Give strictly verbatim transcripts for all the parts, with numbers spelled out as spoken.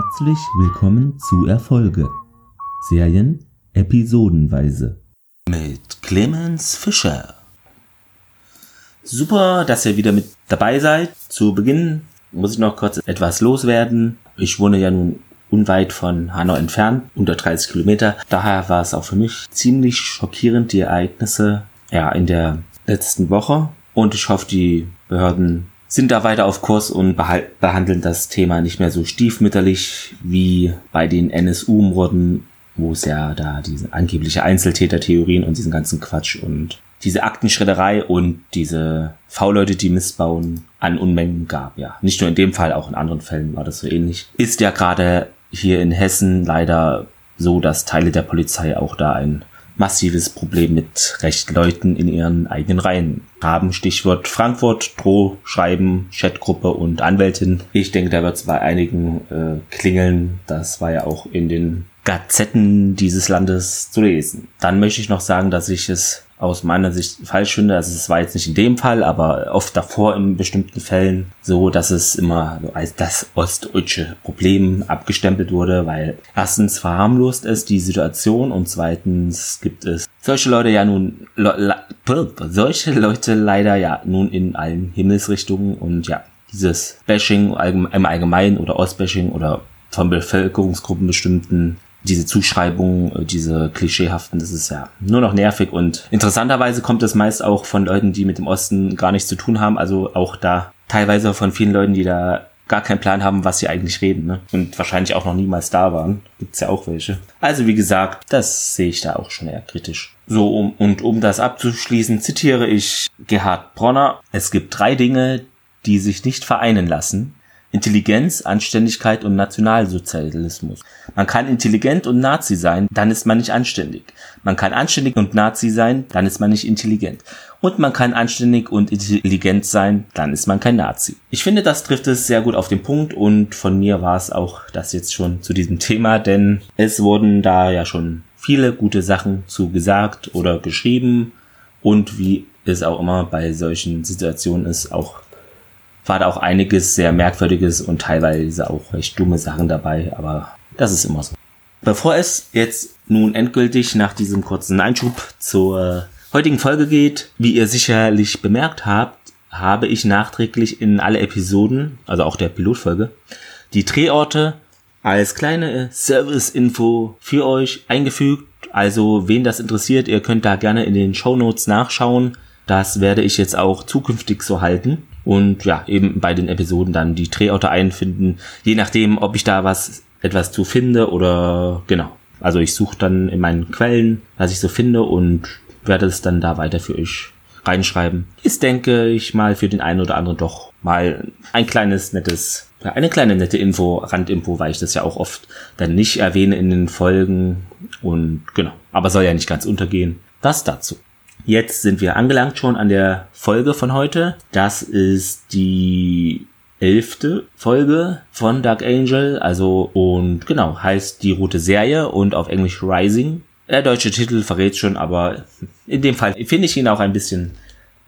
Herzlich willkommen zu Erfolge. Serien episodenweise. Mit Clemens Fischer. Super, dass ihr wieder mit dabei seid. Zu Beginn muss ich noch kurz etwas loswerden. Ich wohne ja nun unweit von Hanau entfernt, unter dreißig Kilometer. Daher war es auch für mich ziemlich schockierend, die Ereignisse ja, in der letzten Woche. Und ich hoffe, die Behörden sind da weiter auf Kurs und behandeln das Thema nicht mehr so stiefmütterlich wie bei den N S U-Morden, wo es ja da diese angebliche Einzeltätertheorien und diesen ganzen Quatsch und diese Aktenschredderei und diese V-Leute, die Mist bauen, an Unmengen gab. Ja, nicht nur in dem Fall, auch in anderen Fällen war das so ähnlich. Ist ja gerade hier in Hessen leider so, dass Teile der Polizei auch da ein massives Problem mit rechten Leuten in ihren eigenen Reihen haben. Stichwort Frankfurt, Drohschreiben, Chatgruppe und Anwältin. Ich denke, da wird es bei einigen äh, klingeln. Das war ja auch in den Gazetten dieses Landes zu lesen. Dann möchte ich noch sagen, dass ich es aus meiner Sicht falsch finde. Also es war jetzt nicht in dem Fall, aber oft davor in bestimmten Fällen so, dass es immer als das ostdeutsche Problem abgestempelt wurde, weil erstens verharmlost ist die Situation und zweitens gibt es solche Leute ja nun, le, le, solche Leute leider ja nun in allen Himmelsrichtungen und ja, dieses Bashing im Allgemeinen oder Ostbashing oder von Bevölkerungsgruppen bestimmten diese Zuschreibungen, diese klischeehaften, das ist ja nur noch nervig und interessanterweise kommt das meist auch von Leuten, die mit dem Osten gar nichts zu tun haben, also auch da teilweise von vielen Leuten, die da gar keinen Plan haben, was sie eigentlich reden, ne? Und wahrscheinlich auch noch niemals da waren, gibt's ja auch welche. Also wie gesagt, das sehe ich da auch schon eher kritisch. So, um, und um das abzuschließen, zitiere ich Gerhard Bronner: Es gibt drei Dinge, die sich nicht vereinen lassen. Intelligenz, Anständigkeit und Nationalsozialismus. Man kann intelligent und Nazi sein, dann ist man nicht anständig. Man kann anständig und Nazi sein, dann ist man nicht intelligent. Und man kann anständig und intelligent sein, dann ist man kein Nazi. Ich finde, das trifft es sehr gut auf den Punkt und von mir war es auch das jetzt schon zu diesem Thema, denn es wurden da ja schon viele gute Sachen zu gesagt oder geschrieben und wie es auch immer bei solchen Situationen ist, auch war da auch einiges sehr Merkwürdiges und teilweise auch recht dumme Sachen dabei, aber das ist immer so. Bevor es jetzt nun endgültig nach diesem kurzen Einschub zur heutigen Folge geht, wie ihr sicherlich bemerkt habt, habe ich nachträglich in alle Episoden, also auch der Pilotfolge, die Drehorte als kleine Service-Info für euch eingefügt. Also wen das interessiert, ihr könnt da gerne in den Shownotes nachschauen. Das werde ich jetzt auch zukünftig so halten. Und ja, eben bei den Episoden dann die Drehorte einfinden, je nachdem, ob ich da was etwas zu finde oder genau. Also ich suche dann in meinen Quellen, was ich so finde und werde es dann da weiter für euch reinschreiben. Ist, denke ich mal, für den einen oder anderen doch mal ein kleines nettes, eine kleine nette Info, Randinfo, weil ich das ja auch oft dann nicht erwähne in den Folgen und genau. Aber soll ja nicht ganz untergehen. Das dazu. Jetzt sind wir angelangt schon an der Folge von heute. Das ist die elfte Folge von Dark Angel, also und genau, heißt die rote Serie und auf Englisch Rising. Der deutsche Titel verrät schon, aber in dem Fall finde ich ihn auch ein bisschen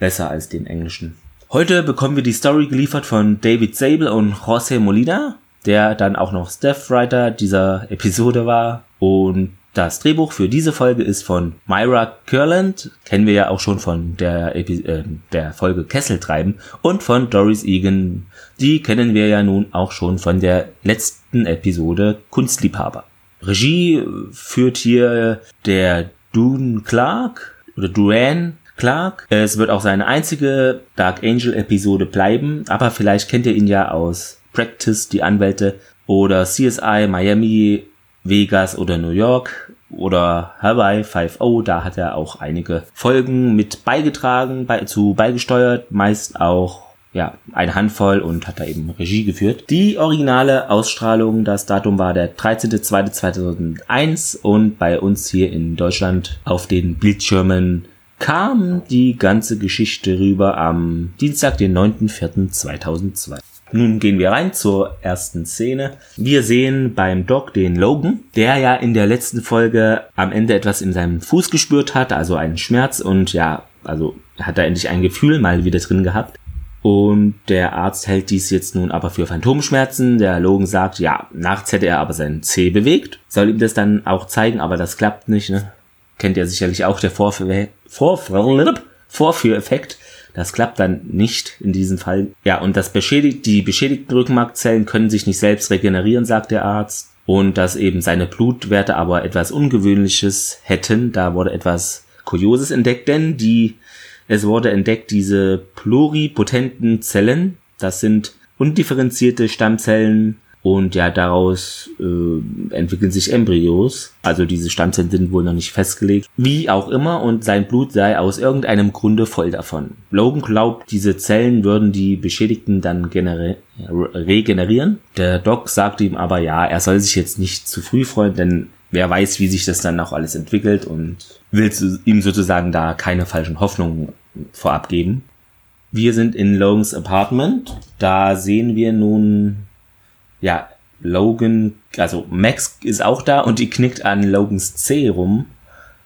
besser als den englischen. Heute bekommen wir die Story geliefert von David Sable und Jose Molina, der dann auch noch Staff-Writer dieser Episode war und das Drehbuch für diese Folge ist von Myra Curland, kennen wir ja auch schon von der, Epi- äh, der Folge Kesseltreiben und von Doris Egan, die kennen wir ja nun auch schon von der letzten Episode Kunstliebhaber. Regie führt hier der Dune Clark oder Dwayne Clark. Es wird auch seine einzige Dark Angel Episode bleiben, aber vielleicht kennt ihr ihn ja aus Practice, die Anwälte oder C S I Miami, Vegas oder New York oder Hawaii Five-O, da hat er auch einige Folgen mit beigetragen, bei, zu beigesteuert, meist auch ja eine Handvoll und hat da eben Regie geführt. Die originale Ausstrahlung, das Datum war der dreizehnter zweiter zweitausendeins und bei uns hier in Deutschland auf den Bildschirmen kam die ganze Geschichte rüber am Dienstag, den neunter vierter zweitausendzwei. Nun gehen wir rein zur ersten Szene. Wir sehen beim Doc den Logan, der ja in der letzten Folge am Ende etwas in seinem Fuß gespürt hat, also einen Schmerz und ja, also hat er endlich ein Gefühl mal wieder drin gehabt. Und der Arzt hält dies jetzt nun aber für Phantomschmerzen. Der Logan sagt, ja, nachts hätte er aber seinen Zeh bewegt. Soll ihm das dann auch zeigen, aber das klappt nicht, ne? Kennt ihr sicherlich auch, der Vorführ- Vorführ- Vorführeffekt. Das klappt dann nicht in diesem Fall. Ja, und das beschädigt, die beschädigten Rückenmarkzellen können sich nicht selbst regenerieren, sagt der Arzt. Und dass eben seine Blutwerte aber etwas Ungewöhnliches hätten. Da wurde etwas Kurioses entdeckt, denn die... Es wurde entdeckt, diese pluripotenten Zellen, das sind undifferenzierte Stammzellen und ja, daraus äh, entwickeln sich Embryos. Also diese Stammzellen sind wohl noch nicht festgelegt. Wie auch immer, und sein Blut sei aus irgendeinem Grunde voll davon. Logan glaubt, diese Zellen würden die Beschädigten dann genere- regenerieren. Der Doc sagt ihm aber, ja, er soll sich jetzt nicht zu früh freuen, denn wer weiß, wie sich das dann auch alles entwickelt, und will ihm sozusagen da keine falschen Hoffnungen vorab geben. Wir sind in Logans Apartment. Da sehen wir nun, ja, Logan, also Max ist auch da und die knickt an Logans Zeh rum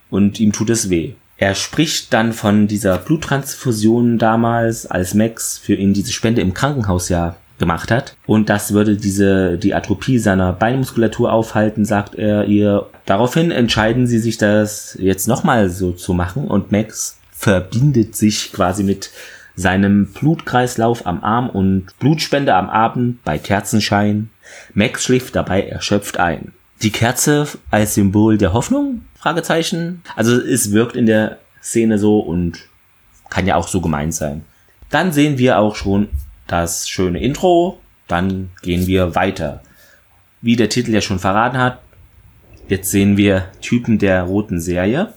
und ihm tut es weh. Er spricht dann von dieser Bluttransfusion damals, als Max für ihn diese Spende im Krankenhaus ja gemacht hat. Und das würde diese, die Atropie seiner Beinmuskulatur aufhalten, sagt er ihr. Daraufhin entscheiden sie sich, das jetzt nochmal so zu machen, und Max verbindet sich quasi mit seinem Blutkreislauf am Arm und Blutspende am Abend bei Kerzenschein. Max schläft dabei erschöpft ein. Die Kerze als Symbol der Hoffnung? Fragezeichen. Also es wirkt in der Szene so und kann ja auch so gemeint sein. Dann sehen wir auch schon das schöne Intro, dann gehen wir weiter. Wie der Titel ja schon verraten hat, jetzt sehen wir Typen der roten Serie.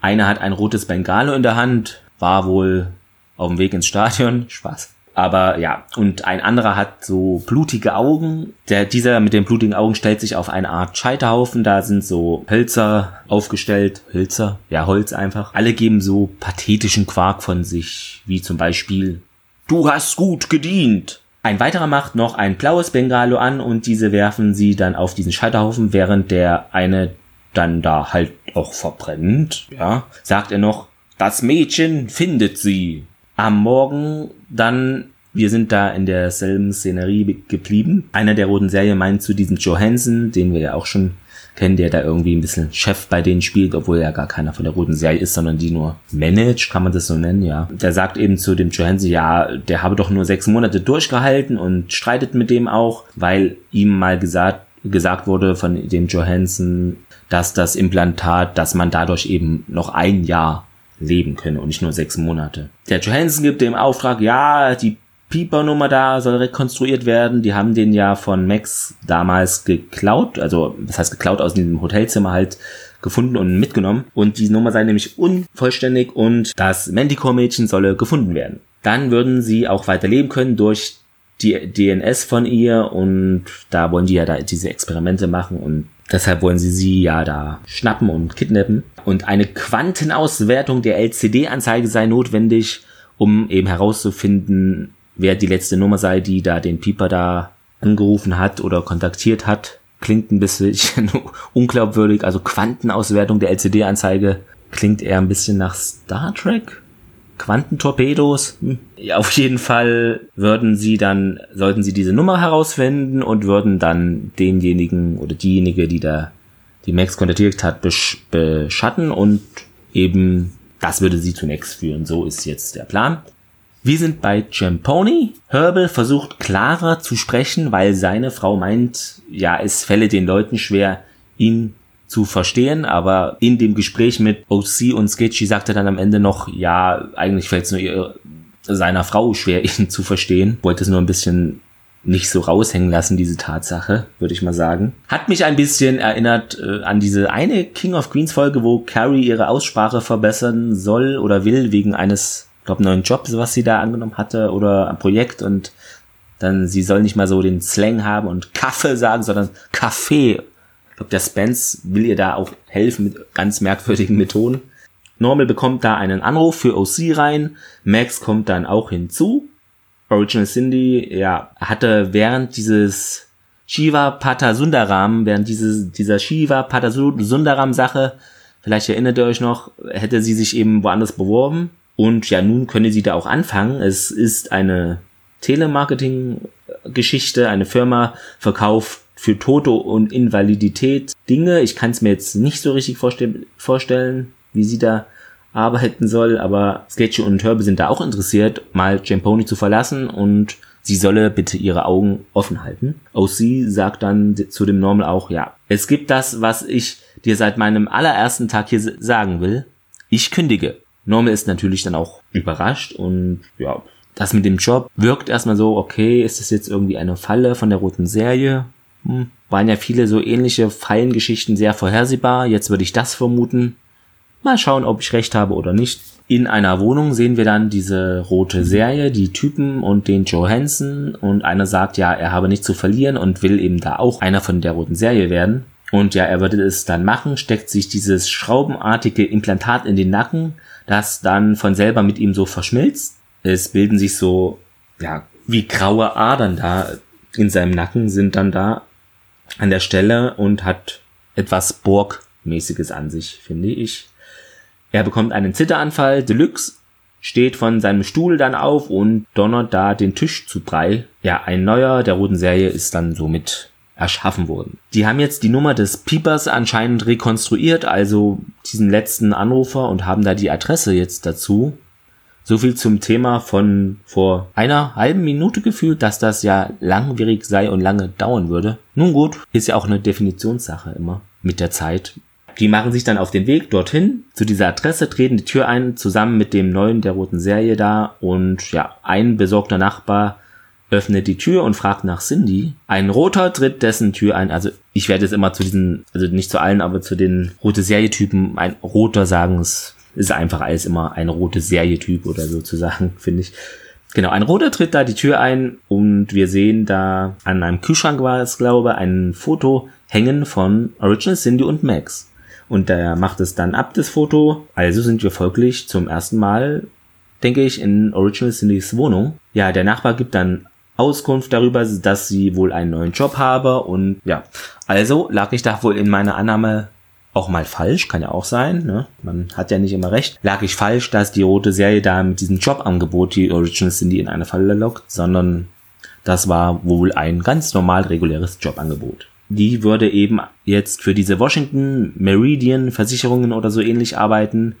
Einer hat ein rotes Bengalo in der Hand, war wohl auf dem Weg ins Stadion, Spaß. Aber ja, und ein anderer hat so blutige Augen. Der, dieser mit den blutigen Augen stellt sich auf eine Art Scheiterhaufen, da sind so Hölzer aufgestellt. Hölzer? Ja, Holz einfach. Alle geben so pathetischen Quark von sich, wie zum Beispiel... Du hast gut gedient. Ein weiterer macht noch ein blaues Bengalo an und diese werfen sie dann auf diesen Scheiterhaufen, während der eine dann da halt auch verbrennt. Ja, sagt er noch, das Mädchen findet sie. Am Morgen dann, wir sind da in derselben Szenerie geblieben. Einer der roten Serie meint zu diesem Johansen, den wir ja auch schon kennen, der da irgendwie ein bisschen Chef bei denen spielt, obwohl ja gar keiner von der roten Serie ist, sondern die nur managt, kann man das so nennen, ja. Der sagt eben zu dem Johansen, ja, der habe doch nur sechs Monate durchgehalten, und streitet mit dem auch, weil ihm mal gesagt, gesagt wurde von dem Johansen, dass das Implantat, dass man dadurch eben noch ein Jahr leben könne und nicht nur sechs Monate. Der Johansen gibt dem Auftrag, ja, die Pieper-Nummer da soll rekonstruiert werden. Die haben den ja von Max damals geklaut, also das heißt geklaut, aus diesem Hotelzimmer halt gefunden und mitgenommen. Und die Nummer sei nämlich unvollständig und das Manticore-Mädchen solle gefunden werden. Dann würden sie auch weiterleben können durch die D N S von ihr, und da wollen die ja da diese Experimente machen, und deshalb wollen sie sie ja da schnappen und kidnappen. Und eine Quantenauswertung der L C D-Anzeige sei notwendig, um eben herauszufinden, wer die letzte Nummer sei, die da den Pieper da angerufen hat oder kontaktiert hat. Klingt ein bisschen unglaubwürdig. Also Quantenauswertung der L C D-Anzeige klingt eher ein bisschen nach Star Trek. Quantentorpedos. Hm. Ja, auf jeden Fall würden sie dann, sollten sie diese Nummer herausfinden und würden dann denjenigen oder diejenige, die da die Max kontaktiert hat, besch- beschatten, und eben das würde sie zu Max führen. So ist jetzt der Plan. Wir sind bei Jam Pony. Herbal versucht klarer zu sprechen, weil seine Frau meint, ja, es fälle den Leuten schwer, ihn zu verstehen. Aber in dem Gespräch mit O C und Sketchy sagt er dann am Ende noch, ja, eigentlich fällt es nur ihr, seiner Frau schwer, ihn zu verstehen. Wollte es nur ein bisschen nicht so raushängen lassen, diese Tatsache, würde ich mal sagen. Hat mich ein bisschen erinnert äh, an diese eine King of Queens Folge, wo Carrie ihre Aussprache verbessern soll oder will wegen eines... Ich glaube, neuen Job, was sie da angenommen hatte, oder ein Projekt, und dann, sie soll nicht mal so den Slang haben und Kaffee sagen, sondern Kaffee. Ich glaube, der Spence will ihr da auch helfen mit ganz merkwürdigen Methoden. Normal bekommt da einen Anruf für O C rein, Max kommt dann auch hinzu. Original Cindy, ja, hatte während dieses Shiva Patasundaram, während dieses, dieser Shiva Patasundaram Sache, vielleicht erinnert ihr euch noch, hätte sie sich eben woanders beworben. Und ja, nun können Sie da auch anfangen. Es ist eine Telemarketing-Geschichte. Eine Firma verkauft für Tote und Invalidität Dinge. Ich kann es mir jetzt nicht so richtig vorste- vorstellen, wie sie da arbeiten soll. Aber Sketchy und Herbal sind da auch interessiert, mal Jam Pony zu verlassen. Und sie solle bitte ihre Augen offen halten. O C sagt dann zu dem Normal auch, ja, es gibt das, was ich dir seit meinem allerersten Tag hier sagen will. Ich kündige. Normal ist natürlich dann auch überrascht und ja, das mit dem Job wirkt erstmal so, okay, ist das jetzt irgendwie eine Falle von der roten Serie? Hm. Waren ja viele so ähnliche Fallengeschichten sehr vorhersehbar, jetzt würde ich das vermuten. Mal schauen, ob ich recht habe oder nicht. In einer Wohnung sehen wir dann diese rote Serie, die Typen und den Johansen und einer sagt, ja, er habe nichts zu verlieren und will eben da auch einer von der roten Serie werden. Und ja, er würde es dann machen, steckt sich dieses schraubenartige Implantat in den Nacken, das dann von selber mit ihm so verschmilzt. Es bilden sich so, ja, wie graue Adern da in seinem Nacken sind dann da an der Stelle und hat etwas Borg-mäßiges an sich, finde ich. Er bekommt einen Zitteranfall, Deluxe, steht von seinem Stuhl dann auf und donnert da den Tisch zu Brei. Ja, ein neuer der roten Serie ist dann somit erschaffen worden. Die haben jetzt die Nummer des Piepers anscheinend rekonstruiert, also diesen letzten Anrufer, und haben da die Adresse jetzt dazu. So viel zum Thema von vor einer halben Minute gefühlt, dass das ja langwierig sei und lange dauern würde. Nun gut, ist ja auch eine Definitionssache immer mit der Zeit. Die machen sich dann auf den Weg dorthin, zu dieser Adresse, treten die Tür ein, zusammen mit dem Neuen der roten Serie da, und ja, ein besorgter Nachbar öffnet die Tür und fragt nach Cindy. Ein Roter tritt dessen Tür ein. Also ich werde jetzt immer zu diesen, also nicht zu allen, aber zu den rote Serie-Typen ein Roter sagen. Es ist einfach alles immer ein rote Serie-Typ oder so zu sagen, finde ich. Genau, ein Roter tritt da die Tür ein und wir sehen da an einem Kühlschrank, war es glaube, ein Foto hängen von Original Cindy und Max. Und der macht es dann ab, das Foto. Also sind wir folglich zum ersten Mal, denke ich, in Original Cindys Wohnung. Ja, der Nachbar gibt dann Auskunft darüber, dass sie wohl einen neuen Job habe und ja, also lag ich da wohl in meiner Annahme auch mal falsch, kann ja auch sein, ne? Man hat ja nicht immer recht, lag ich falsch, dass die rote Serie da mit diesem Jobangebot die Original Cindy in eine Falle lockt, sondern das war wohl ein ganz normal reguläres Jobangebot. Die würde eben jetzt für diese Washington Meridian Versicherungen oder so ähnlich arbeiten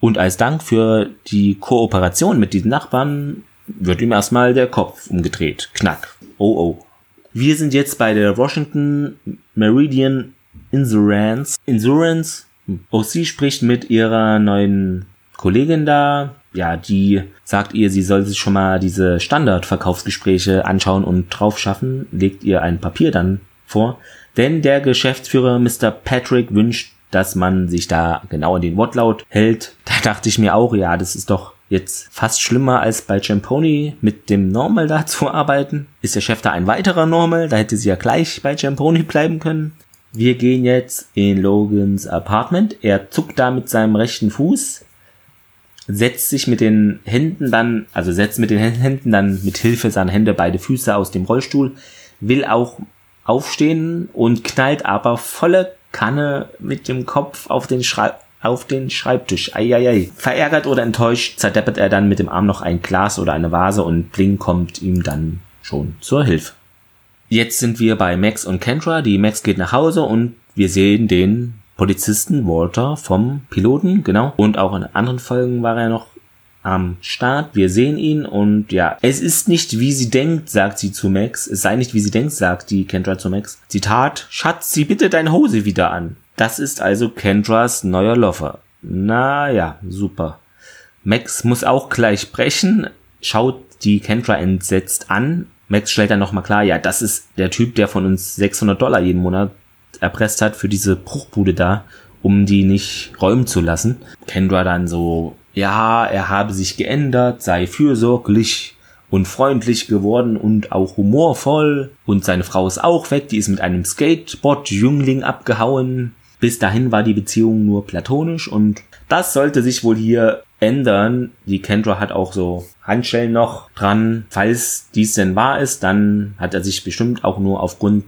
und als Dank für die Kooperation mit diesen Nachbarn wird ihm erstmal der Kopf umgedreht. Knack. Oh, oh. Wir sind jetzt bei der Washington Meridian Insurance. Insurance. O C spricht mit ihrer neuen Kollegin da. Ja, die sagt ihr, sie soll sich schon mal diese Standardverkaufsgespräche anschauen und drauf schaffen. Legt ihr ein Papier dann vor. Denn der Geschäftsführer Mister Patrick wünscht, dass man sich da genau an den Wortlaut hält. Da dachte ich mir auch, ja, das ist doch jetzt fast schlimmer als bei Jam Pony mit dem Normal da zu arbeiten. Ist der Chef da ein weiterer Normal? Da hätte sie ja gleich bei Jam Pony bleiben können. Wir gehen jetzt in Logans Apartment. Er zuckt da mit seinem rechten Fuß, setzt sich mit den Händen dann, also setzt mit den Händen dann mit Hilfe seiner Hände beide Füße aus dem Rollstuhl, will auch aufstehen und knallt aber volle Kanne mit dem Kopf auf den Schreibtisch. auf den Schreibtisch. Eieiei. Verärgert oder enttäuscht zerdeppert er dann mit dem Arm noch ein Glas oder eine Vase und Bling kommt ihm dann schon zur Hilfe. Jetzt sind wir bei Max und Kendra. Die Max geht nach Hause und wir sehen den Polizisten Walter vom Piloten, genau. Und auch in anderen Folgen war er noch am Start. Wir sehen ihn und ja, es ist nicht wie sie denkt, sagt sie zu Max. Es sei nicht wie sie denkt, sagt die Kendra zu Max. Zitat, Schatz, zieh bitte deine Hose wieder an. Das ist also Kendras neuer Lover. Naja, super. Max muss auch gleich brechen, schaut die Kendra entsetzt an. Max stellt dann nochmal klar, ja, das ist der Typ, der von uns sechshundert Dollar jeden Monat erpresst hat für diese Bruchbude da, um die nicht räumen zu lassen. Kendra dann so, ja, er habe sich geändert, sei fürsorglich und freundlich geworden und auch humorvoll. Und seine Frau ist auch weg, die ist mit einem Skateboard-Jüngling abgehauen. Bis dahin war die Beziehung nur platonisch und das sollte sich wohl hier ändern. Die Kendra hat auch so Handschellen noch dran. Falls dies denn wahr ist, dann hat er sich bestimmt auch nur aufgrund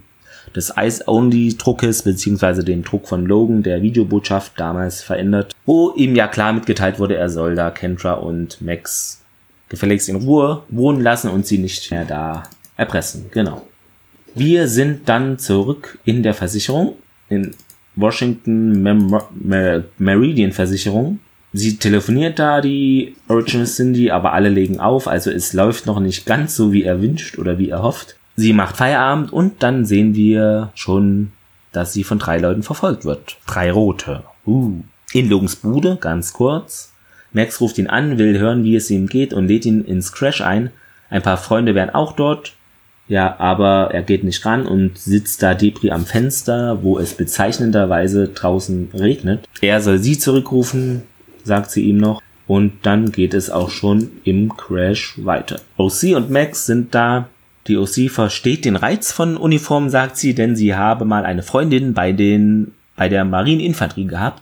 des Eyes-Only-Druckes bzw. dem Druck von Logan, der Videobotschaft, damals verändert, wo ihm ja klar mitgeteilt wurde, er soll da Kendra und Max gefälligst in Ruhe wohnen lassen und sie nicht mehr da erpressen. Genau. Wir sind dann zurück in der Versicherung, in Washington Mer- Mer- Meridian Versicherung. Sie telefoniert da, die Original Cindy, aber alle legen auf, also es läuft noch nicht ganz so, wie erwünscht oder wie erhofft. Sie macht Feierabend und dann sehen wir schon, dass sie von drei Leuten verfolgt wird. Drei Rote. Uh. In Logans Bude, ganz kurz. Max ruft ihn an, will hören, wie es ihm geht und lädt ihn ins Crash ein. Ein paar Freunde wären auch dort. Ja, aber er geht nicht ran und sitzt da Debris am Fenster, wo es bezeichnenderweise draußen regnet. Er soll sie zurückrufen, sagt sie ihm noch. Und dann geht es auch schon im Crash weiter. O C und Max sind da. Die O C versteht den Reiz von Uniformen, sagt sie, denn sie habe mal eine Freundin bei den bei der Marineinfanterie gehabt.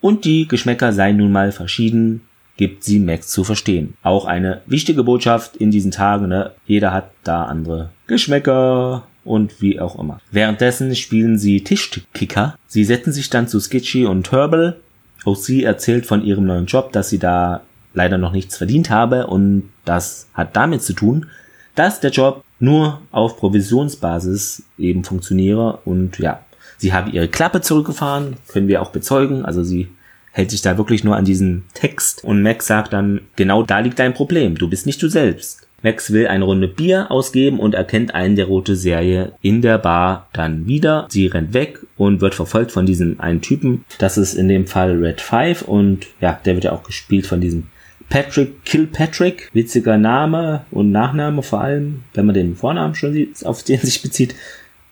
Und die Geschmäcker seien nun mal verschieden, gibt sie Max zu verstehen. Auch eine wichtige Botschaft in diesen Tagen, ne? Jeder hat da andere Geschmäcker und wie auch immer. Währenddessen spielen sie Tischkicker. Sie setzen sich dann zu Sketchy und Herbal. O C erzählt von ihrem neuen Job, dass sie da leider noch nichts verdient habe, und das hat damit zu tun, dass der Job nur auf Provisionsbasis eben funktioniere, und ja, sie habe ihre Klappe zurückgefahren, können wir auch bezeugen, also sie hält sich da wirklich nur an diesen Text, und Max sagt dann, genau da liegt dein Problem, du bist nicht du selbst. Max will eine Runde Bier ausgeben und erkennt einen der rote Serie in der Bar dann wieder. Sie rennt weg und wird verfolgt von diesem einen Typen. Das ist in dem Fall Red Five, und ja, der wird ja auch gespielt von diesem Patrick Kilpatrick. Witziger Name und Nachname vor allem, wenn man den Vornamen schon sieht, auf den sich bezieht.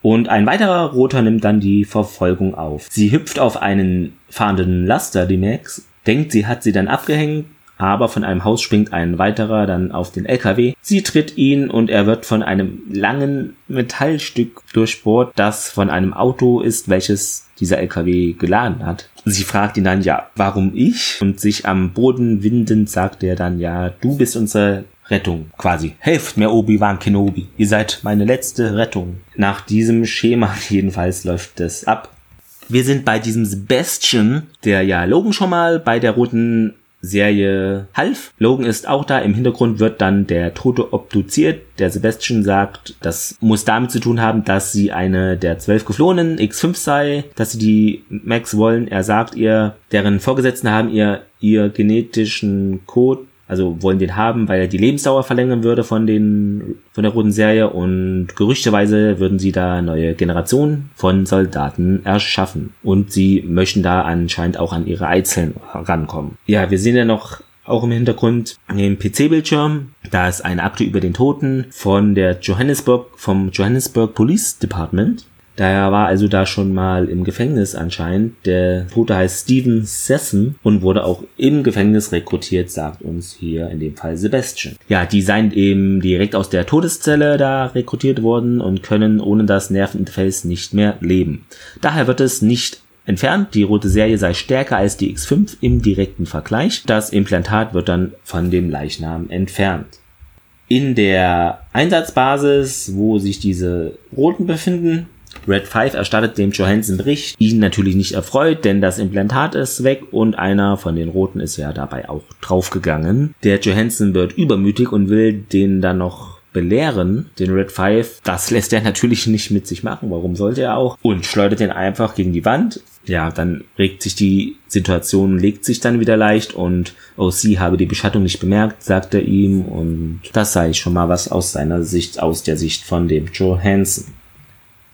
Und ein weiterer Roter nimmt dann die Verfolgung auf. Sie hüpft auf einen fahrenden Laster, die Max, denkt, sie hat sie dann abgehängt. Aber von einem Haus springt ein weiterer dann auf den L K W. Sie tritt ihn und er wird von einem langen Metallstück durchbohrt, das von einem Auto ist, welches dieser L K W geladen hat. Sie fragt ihn dann, ja, warum ich? Und sich am Boden windend sagt er dann, ja, du bist unsere Rettung, quasi. Helft mir, Obi-Wan Kenobi. Ihr seid meine letzte Rettung. Nach diesem Schema jedenfalls läuft es ab. Wir sind bei diesem Sebastian, der ja Logan schon mal bei der roten Serie half. Logan ist auch da. Im Hintergrund wird dann der Tote obduziert. Der Sebastian sagt, das muss damit zu tun haben, dass sie eine der zwölf geflohenen X fünf sei, dass sie die Max wollen. Er sagt ihr, deren Vorgesetzten haben ihr, ihr genetischen Code, also wollen den haben, weil er die Lebensdauer verlängern würde von den, von der roten Serie, und gerüchteweise würden sie da neue Generationen von Soldaten erschaffen. Und sie möchten da anscheinend auch an ihre Eizellen rankommen. Ja, wir sehen ja noch auch im Hintergrund den P C-Bildschirm. Da ist eine Akte über den Toten von der Johannesburg, vom Johannesburg Police Department. Daher war also da schon mal im Gefängnis anscheinend. Der Tote heißt Steven Sesson und wurde auch im Gefängnis rekrutiert, sagt uns hier in dem Fall Sebastian. Ja, die seien eben direkt aus der Todeszelle da rekrutiert worden und können ohne das Nerveninterface nicht mehr leben. Daher wird es nicht entfernt. Die rote Serie sei stärker als die X fünf im direkten Vergleich. Das Implantat wird dann von dem Leichnam entfernt. In der Einsatzbasis, wo sich diese Roten befinden, Red Five erstattet dem Johansen Bericht, ihn natürlich nicht erfreut, denn das Implantat ist weg und einer von den Roten ist ja dabei auch draufgegangen. Der Johansen wird übermütig und will den dann noch belehren, den Red Five. Das lässt er natürlich nicht mit sich machen, warum sollte er auch? Und schleudert den einfach gegen die Wand. Ja, dann regt sich die Situation, legt sich dann wieder leicht, und O C habe die Beschattung nicht bemerkt, sagt er ihm, und das sei schon mal was aus seiner Sicht, aus der Sicht von dem Johansen.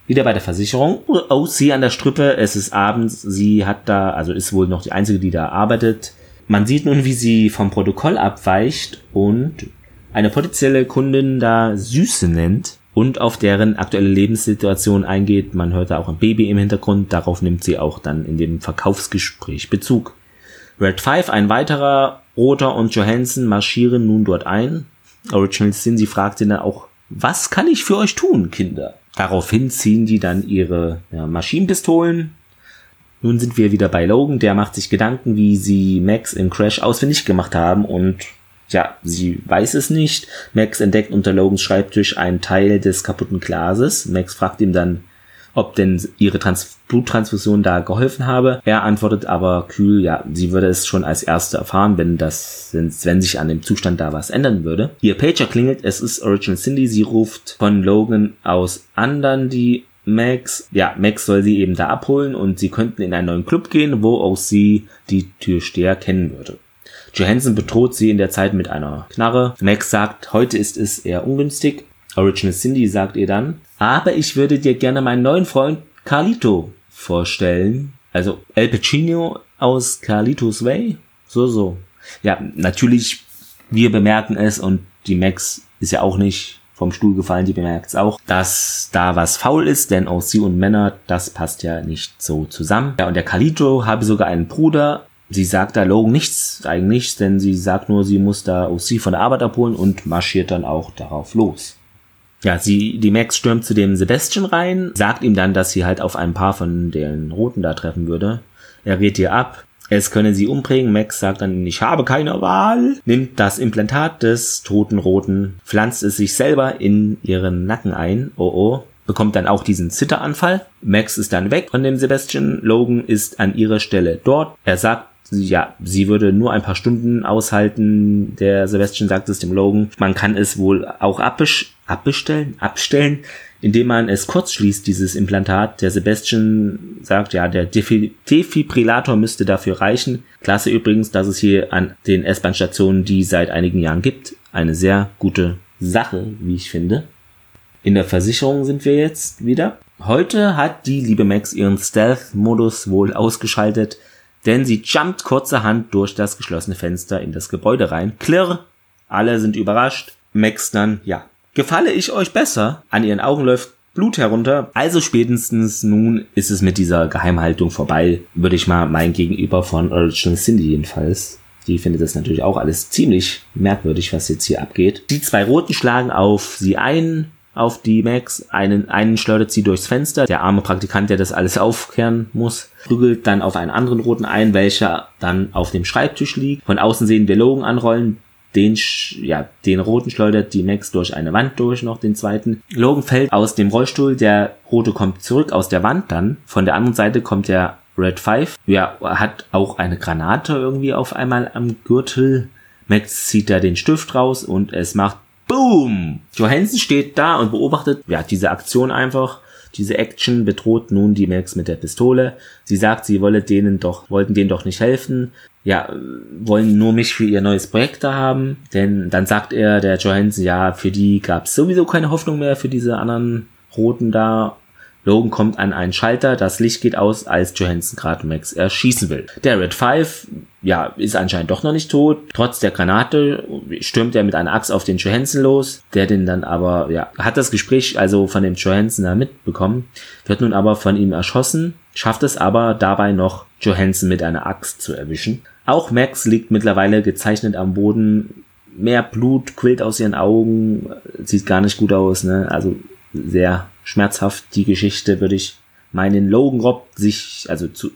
Wieder bei der Versicherung. O C an der Strippe, es ist abends, sie hat da, also ist wohl noch die Einzige, die da arbeitet. Man sieht nun, wie sie vom Protokoll abweicht und eine potenzielle Kundin da Süße nennt und auf deren aktuelle Lebenssituation eingeht. Man hört da auch ein Baby im Hintergrund, darauf nimmt sie auch dann in dem Verkaufsgespräch Bezug. Red Five, ein weiterer Roter, und Johansen marschieren nun dort ein. Original Cindy fragt sie dann auch, was kann ich für euch tun, Kinder? Daraufhin ziehen die dann ihre ja, Maschinenpistolen. Nun sind wir wieder bei Logan, der macht sich Gedanken, wie sie Max im Crash ausfindig gemacht haben, und ja, sie weiß es nicht. Max entdeckt unter Logans Schreibtisch einen Teil des kaputten Glases. Max fragt ihm dann, ob denn ihre Trans- Bluttransfusion da geholfen habe. Er antwortet aber kühl, ja, sie würde es schon als Erste erfahren, wenn das, wenn sich an dem Zustand da was ändern würde. Ihr Pager klingelt, es ist Original Cindy, sie ruft von Logan aus an dann die Max. Ja, Max soll sie eben da abholen und sie könnten in einen neuen Club gehen, wo auch sie die Türsteher kennen würde. Johansen bedroht sie in der Zeit mit einer Knarre. Max sagt, heute ist es eher ungünstig. Original Cindy sagt ihr dann, aber ich würde dir gerne meinen neuen Freund Carlito vorstellen. Also El Pacino aus Carlitos Way. So, so. Ja, natürlich, wir bemerken es und die Max ist ja auch nicht vom Stuhl gefallen, die bemerkt es auch, dass da was faul ist, denn auch sie und Männer, das passt ja nicht so zusammen. Ja, und der Carlito habe sogar einen Bruder. Sie sagt da Logan nichts, eigentlich, denn sie sagt nur, sie muss da O C von der Arbeit abholen und marschiert dann auch darauf los. Ja, sie, die Max stürmt zu dem Sebastian rein, sagt ihm dann, dass sie halt auf ein paar von den Roten da treffen würde. Er rät ihr ab, es könne sie umbringen. Max sagt dann, ich habe keine Wahl. Nimmt das Implantat des toten Roten, pflanzt es sich selber in ihren Nacken ein. Oh oh. Bekommt dann auch diesen Zitteranfall. Max ist dann weg von dem Sebastian. Logan ist an ihrer Stelle dort. Er sagt, ja, sie würde nur ein paar Stunden aushalten. Der Sebastian sagt es dem Logan. Man kann es wohl auch abbesch- abbestellen, abstellen, indem man es kurz schließt, dieses Implantat. Der Sebastian sagt, ja, der Defibrillator müsste dafür reichen. Klasse übrigens, dass es hier an den S-Bahn-Stationen, die seit einigen Jahren gibt, eine sehr gute Sache, wie ich finde. In der Versicherung sind wir jetzt wieder. Heute hat die liebe Max ihren Stealth-Modus wohl ausgeschaltet, denn sie jumpt kurzerhand durch das geschlossene Fenster in das Gebäude rein. Klirr, alle sind überrascht. Max dann, ja, gefalle ich euch besser? An ihren Augen läuft Blut herunter. Also spätestens nun ist es mit dieser Geheimhaltung vorbei, würde ich mal mein Gegenüber von Original Cindy jedenfalls. Die findet das natürlich auch alles ziemlich merkwürdig, was jetzt hier abgeht. Die zwei Roten schlagen auf sie ein, auf die Max. Einen, einen schleudert sie durchs Fenster. Der arme Praktikant, der das alles aufkehren muss, prügelt dann auf einen anderen Roten ein, welcher dann auf dem Schreibtisch liegt. Von außen sehen wir Logan anrollen. Den, ja, den Roten schleudert die Max durch eine Wand durch, noch den zweiten. Logan fällt aus dem Rollstuhl. Der Rote kommt zurück aus der Wand dann. Von der anderen Seite kommt der Red Five. Ja, hat auch eine Granate irgendwie auf einmal am Gürtel. Max zieht da den Stift raus und es macht Boom! Johansen steht da und beobachtet, ja, diese Aktion einfach. Diese Action bedroht nun die Max mit der Pistole. Sie sagt, sie wolle denen doch, wollten denen doch nicht helfen. Ja, wollen nur mich für ihr neues Projekt da haben. Denn dann sagt er, der Johansen, ja, für die gab's sowieso keine Hoffnung mehr, für diese anderen Roten da. Logan kommt an einen Schalter, das Licht geht aus, als Johansen gerade Max erschießen will. Der Red Five, ja, ist anscheinend doch noch nicht tot. Trotz der Granate stürmt er mit einer Axt auf den Johansen los, der den dann aber, ja, hat das Gespräch also von dem Johansen da mitbekommen, wird nun aber von ihm erschossen, schafft es aber dabei noch, Johansen mit einer Axt zu erwischen. Auch Max liegt mittlerweile gezeichnet am Boden, mehr Blut quillt aus ihren Augen, sieht gar nicht gut aus, ne, also sehr schmerzhaft die Geschichte, würde ich meinen. Logan robbt sich, also zu,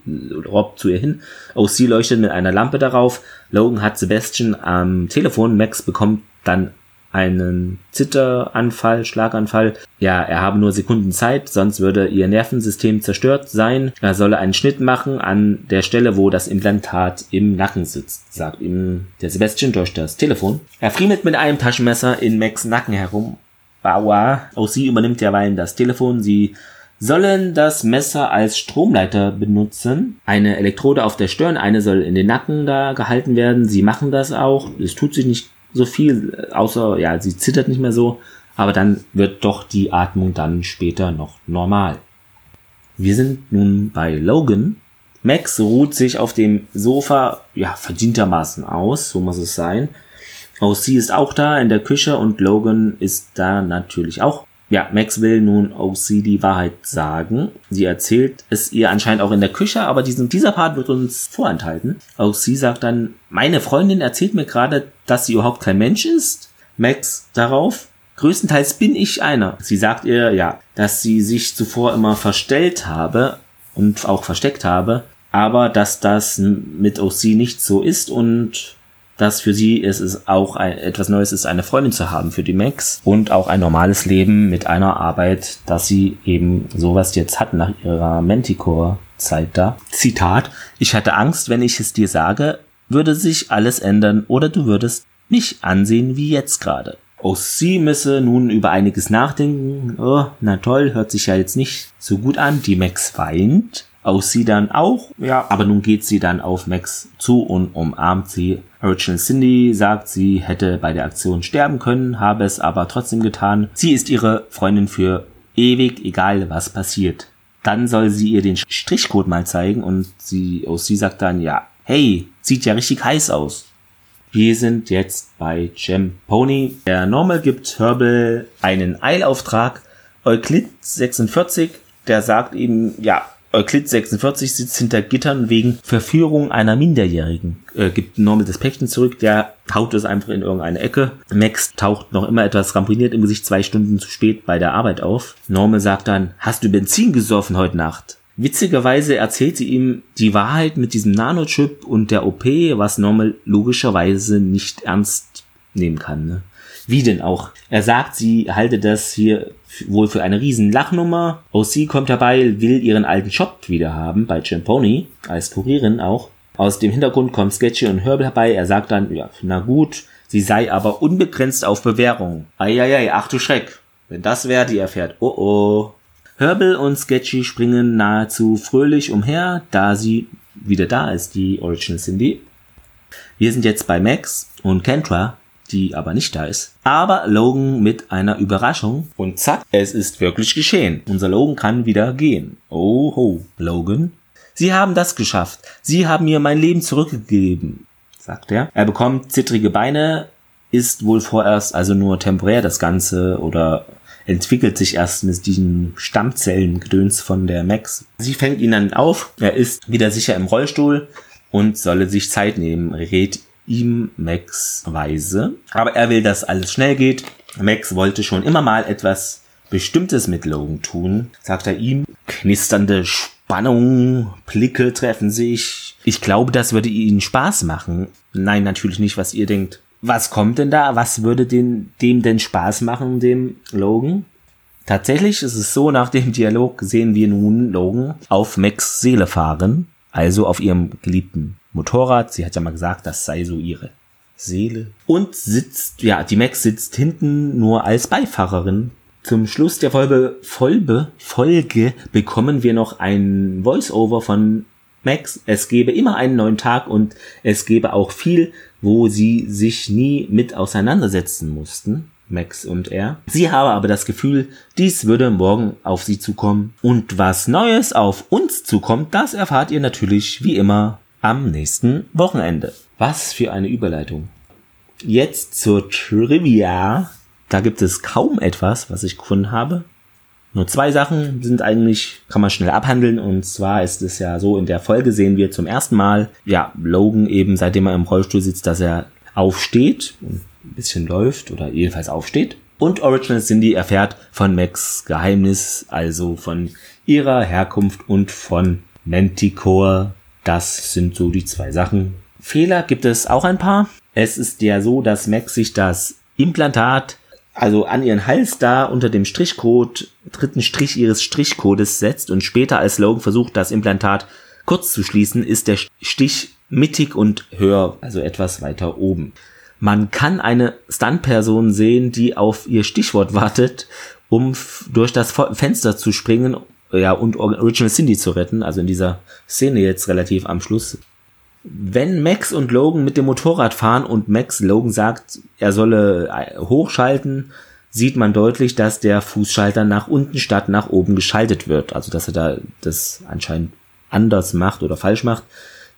robbt zu ihr hin. O C leuchtet mit einer Lampe darauf. Logan hat Sebastian am Telefon. Max bekommt dann einen Zitteranfall, Schlaganfall. Ja, er habe nur Sekunden Zeit, sonst würde ihr Nervensystem zerstört sein. Er solle einen Schnitt machen an der Stelle, wo das Implantat im Nacken sitzt, sagt ihm der Sebastian durch das Telefon. Er friemelt mit einem Taschenmesser in Max' Nacken herum. Aua. Auch sie übernimmt derweil das Telefon. Sie sollen das Messer als Stromleiter benutzen. Eine Elektrode auf der Stirn, eine soll in den Nacken da gehalten werden. Sie machen das auch. Es tut sich nicht so viel, außer, ja, sie zittert nicht mehr so. Aber dann wird doch die Atmung dann später noch normal. Wir sind nun bei Logan. Max ruht sich auf dem Sofa, ja, verdientermaßen aus. So muss es sein. O C ist auch da in der Küche und Logan ist da natürlich auch. Ja, Max will nun O C die Wahrheit sagen. Sie erzählt es ihr anscheinend auch in der Küche, aber diesen, dieser Part wird uns vorenthalten. O C sagt dann, meine Freundin erzählt mir gerade, dass sie überhaupt kein Mensch ist. Max darauf, größtenteils bin ich einer. Sie sagt ihr, ja, dass sie sich zuvor immer verstellt habe und auch versteckt habe, aber dass das mit O C nicht so ist und dass für sie es ist auch ein, etwas Neues ist, eine Freundin zu haben für die Max und auch ein normales Leben mit einer Arbeit, dass sie eben sowas jetzt hat nach ihrer Manticore-Zeit da. Zitat, ich hatte Angst, wenn ich es dir sage, würde sich alles ändern oder du würdest mich ansehen wie jetzt gerade. O C müsse nun über einiges nachdenken. Oh, na toll, hört sich ja jetzt nicht so gut an. Die Max weint. O C dann auch. Ja. Aber nun geht sie dann auf Max zu und umarmt sie. Original Cindy sagt, sie hätte bei der Aktion sterben können, habe es aber trotzdem getan. Sie ist ihre Freundin für ewig, egal was passiert. Dann soll sie ihr den Strichcode mal zeigen und sie, O C sagt dann, ja, hey, sieht ja richtig heiß aus. Wir sind jetzt bei Jam Pony. Der Normal gibt Herbal einen Eilauftrag. Euklid sechsundvierzig, der sagt eben, ja, Euklid sechsundvierzig sitzt hinter Gittern wegen Verführung einer Minderjährigen. Äh, gibt Normal das Päckchen zurück, der haut es einfach in irgendeine Ecke. Max taucht noch immer etwas ramponiert im Gesicht zwei Stunden zu spät bei der Arbeit auf. Normal sagt dann, hast du Benzin gesoffen heute Nacht? Witzigerweise erzählt sie ihm die Wahrheit mit diesem Nanochip und der O P, was Normal logischerweise nicht ernst nehmen kann. Ne? Wie denn auch? Er sagt, sie halte das hier wohl für eine riesen Lachnummer. O C kommt dabei, will ihren alten Job wieder haben, bei Jam Pony, als Kurierin auch. Aus dem Hintergrund kommen Sketchy und Herbal herbei. Er sagt dann, ja, na gut, sie sei aber unbegrenzt auf Bewährung. Eieiei, ach du Schreck. Wenn das wer die erfährt, oh oh. Herbal und Sketchy springen nahezu fröhlich umher, da sie wieder da ist, die Original Cindy. Wir sind jetzt bei Max und Kendra, die aber nicht da ist. Aber Logan mit einer Überraschung. Und zack, es ist wirklich geschehen. Unser Logan kann wieder gehen. Oho, Logan. Sie haben das geschafft. Sie haben mir mein Leben zurückgegeben, sagt er. Er bekommt zittrige Beine, ist wohl vorerst also nur temporär das Ganze oder entwickelt sich erst mit diesen Stammzellengedöns von der Max. Sie fängt ihn dann auf, er ist wieder sicher im Rollstuhl und solle sich Zeit nehmen, rät ihm Max weise. Aber er will, dass alles schnell geht. Max wollte schon immer mal etwas Bestimmtes mit Logan tun, sagt er ihm. Knisternde Spannung, Blicke treffen sich. Ich glaube, das würde ihnen Spaß machen. Nein, natürlich nicht, was ihr denkt. Was kommt denn da? Was würde den, dem denn Spaß machen, dem Logan? Tatsächlich ist es so, nach dem Dialog sehen wir nun Logan auf Max Seele fahren, also auf ihrem geliebten Motorrad. Sie hat ja mal gesagt, das sei so ihre Seele. Und sitzt, ja, die Max sitzt hinten nur als Beifahrerin. Zum Schluss der Folge, Folge, Folge bekommen wir noch ein Voice-Over von Max, es gebe immer einen neuen Tag und es gebe auch viel, wo sie sich nie mit auseinandersetzen mussten, Max und er. Sie habe aber das Gefühl, dies würde morgen auf sie zukommen. Und was Neues auf uns zukommt, das erfahrt ihr natürlich wie immer am nächsten Wochenende. Was für eine Überleitung. Jetzt zur Trivia. Da gibt es kaum etwas, was ich gefunden habe. Nur zwei Sachen sind eigentlich, kann man schnell abhandeln, und zwar ist es ja so, in der Folge sehen wir zum ersten Mal, ja, Logan eben, seitdem er im Rollstuhl sitzt, dass er aufsteht und ein bisschen läuft oder jedenfalls aufsteht. Und Original Cindy erfährt von Max Geheimnis, also von ihrer Herkunft und von Manticore. Das sind so die zwei Sachen. Fehler gibt es auch ein paar. Es ist ja so, dass Max sich das Implantat, also an ihren Hals da unter dem Strichcode, dritten Strich ihres Strichcodes setzt, und später, als Logan versucht, das Implantat kurz zu schließen, ist der Stich mittig und höher, also etwas weiter oben. Man kann eine Stuntperson sehen, die auf ihr Stichwort wartet, um f- durch das Fenster zu springen, ja, und Original Cindy zu retten, also in dieser Szene jetzt relativ am Schluss. Wenn Max und Logan mit dem Motorrad fahren und Max Logan sagt, er solle hochschalten, sieht man deutlich, dass der Fußschalter nach unten statt nach oben geschaltet wird. Also dass er da das anscheinend anders macht oder falsch macht.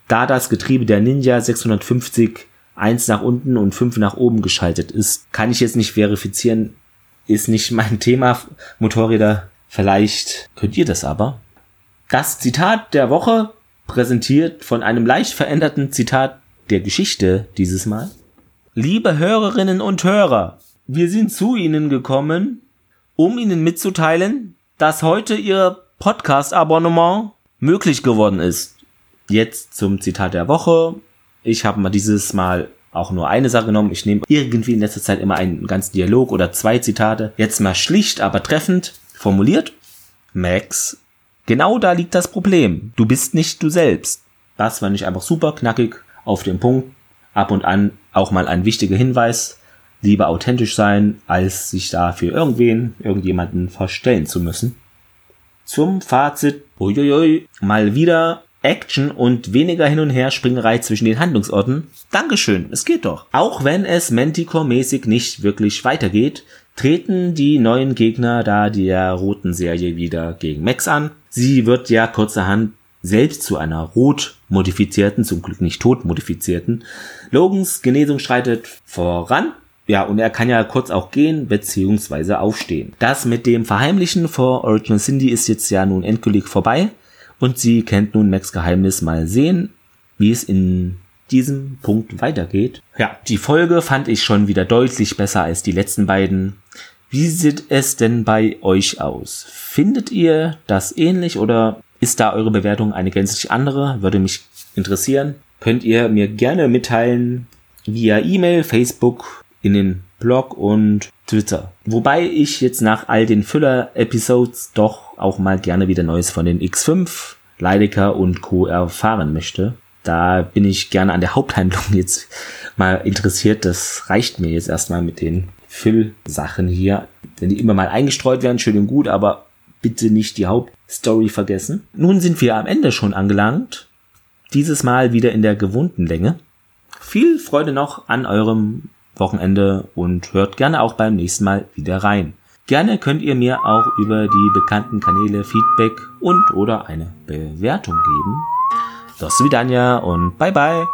Da das Getriebe der Ninja sechshundertfünfzig eins nach unten und fünf nach oben geschaltet ist, kann ich jetzt nicht verifizieren, ist nicht mein Thema, Motorräder. Vielleicht könnt ihr das aber. Das Zitat der Woche, präsentiert von einem leicht veränderten Zitat der Geschichte dieses Mal. Liebe Hörerinnen und Hörer, wir sind zu Ihnen gekommen, um Ihnen mitzuteilen, dass heute Ihr Podcast-Abonnement möglich geworden ist. Jetzt zum Zitat der Woche. Ich habe mal dieses Mal auch nur eine Sache genommen. Ich nehme irgendwie in letzter Zeit immer einen ganzen Dialog oder zwei Zitate. Jetzt mal schlicht, aber treffend formuliert. Max, genau da liegt das Problem. Du bist nicht du selbst. Das war nicht einfach super knackig auf den Punkt. Ab und an auch mal ein wichtiger Hinweis. Lieber authentisch sein, als sich dafür irgendwen, irgendjemanden verstellen zu müssen. Zum Fazit, uiuiui, mal wieder Action und weniger Hin- und Herspringerei zwischen den Handlungsorten. Dankeschön, es geht doch. Auch wenn es Manticore-mäßig nicht wirklich weitergeht, treten die neuen Gegner da der roten Serie wieder gegen Max an. Sie wird ja kurzerhand selbst zu einer rot modifizierten, zum Glück nicht tot modifizierten. Logans Genesung schreitet voran. Ja, und er kann ja kurz auch gehen bzw. aufstehen. Das mit dem Verheimlichen vor Original Cindy ist jetzt ja nun endgültig vorbei. Und sie kennt nun Max' Geheimnis. Mal sehen, wie es in diesem Punkt weitergeht. Ja, die Folge fand ich schon wieder deutlich besser als die letzten beiden. Wie sieht es denn bei euch aus? Findet ihr das ähnlich oder ist da eure Bewertung eine gänzlich andere? Würde mich interessieren. Könnt ihr mir gerne mitteilen via E-Mail, Facebook, in den Blog und Twitter. Wobei ich jetzt nach all den Füller-Episodes doch auch mal gerne wieder Neues von den X fünf, Leidecker und Co. erfahren möchte. Da bin ich gerne an der Haupthandlung jetzt mal interessiert. Das reicht mir jetzt erstmal mit den Füllsachen hier. Wenn die immer mal eingestreut werden, schön und gut, aber bitte nicht die Hauptstory vergessen. Nun sind wir am Ende schon angelangt. Dieses Mal wieder in der gewohnten Länge. Viel Freude noch an eurem Wochenende und hört gerne auch beim nächsten Mal wieder rein. Gerne könnt ihr mir auch über die bekannten Kanäle Feedback und oder eine Bewertung geben. Das wieder Anja und bye bye.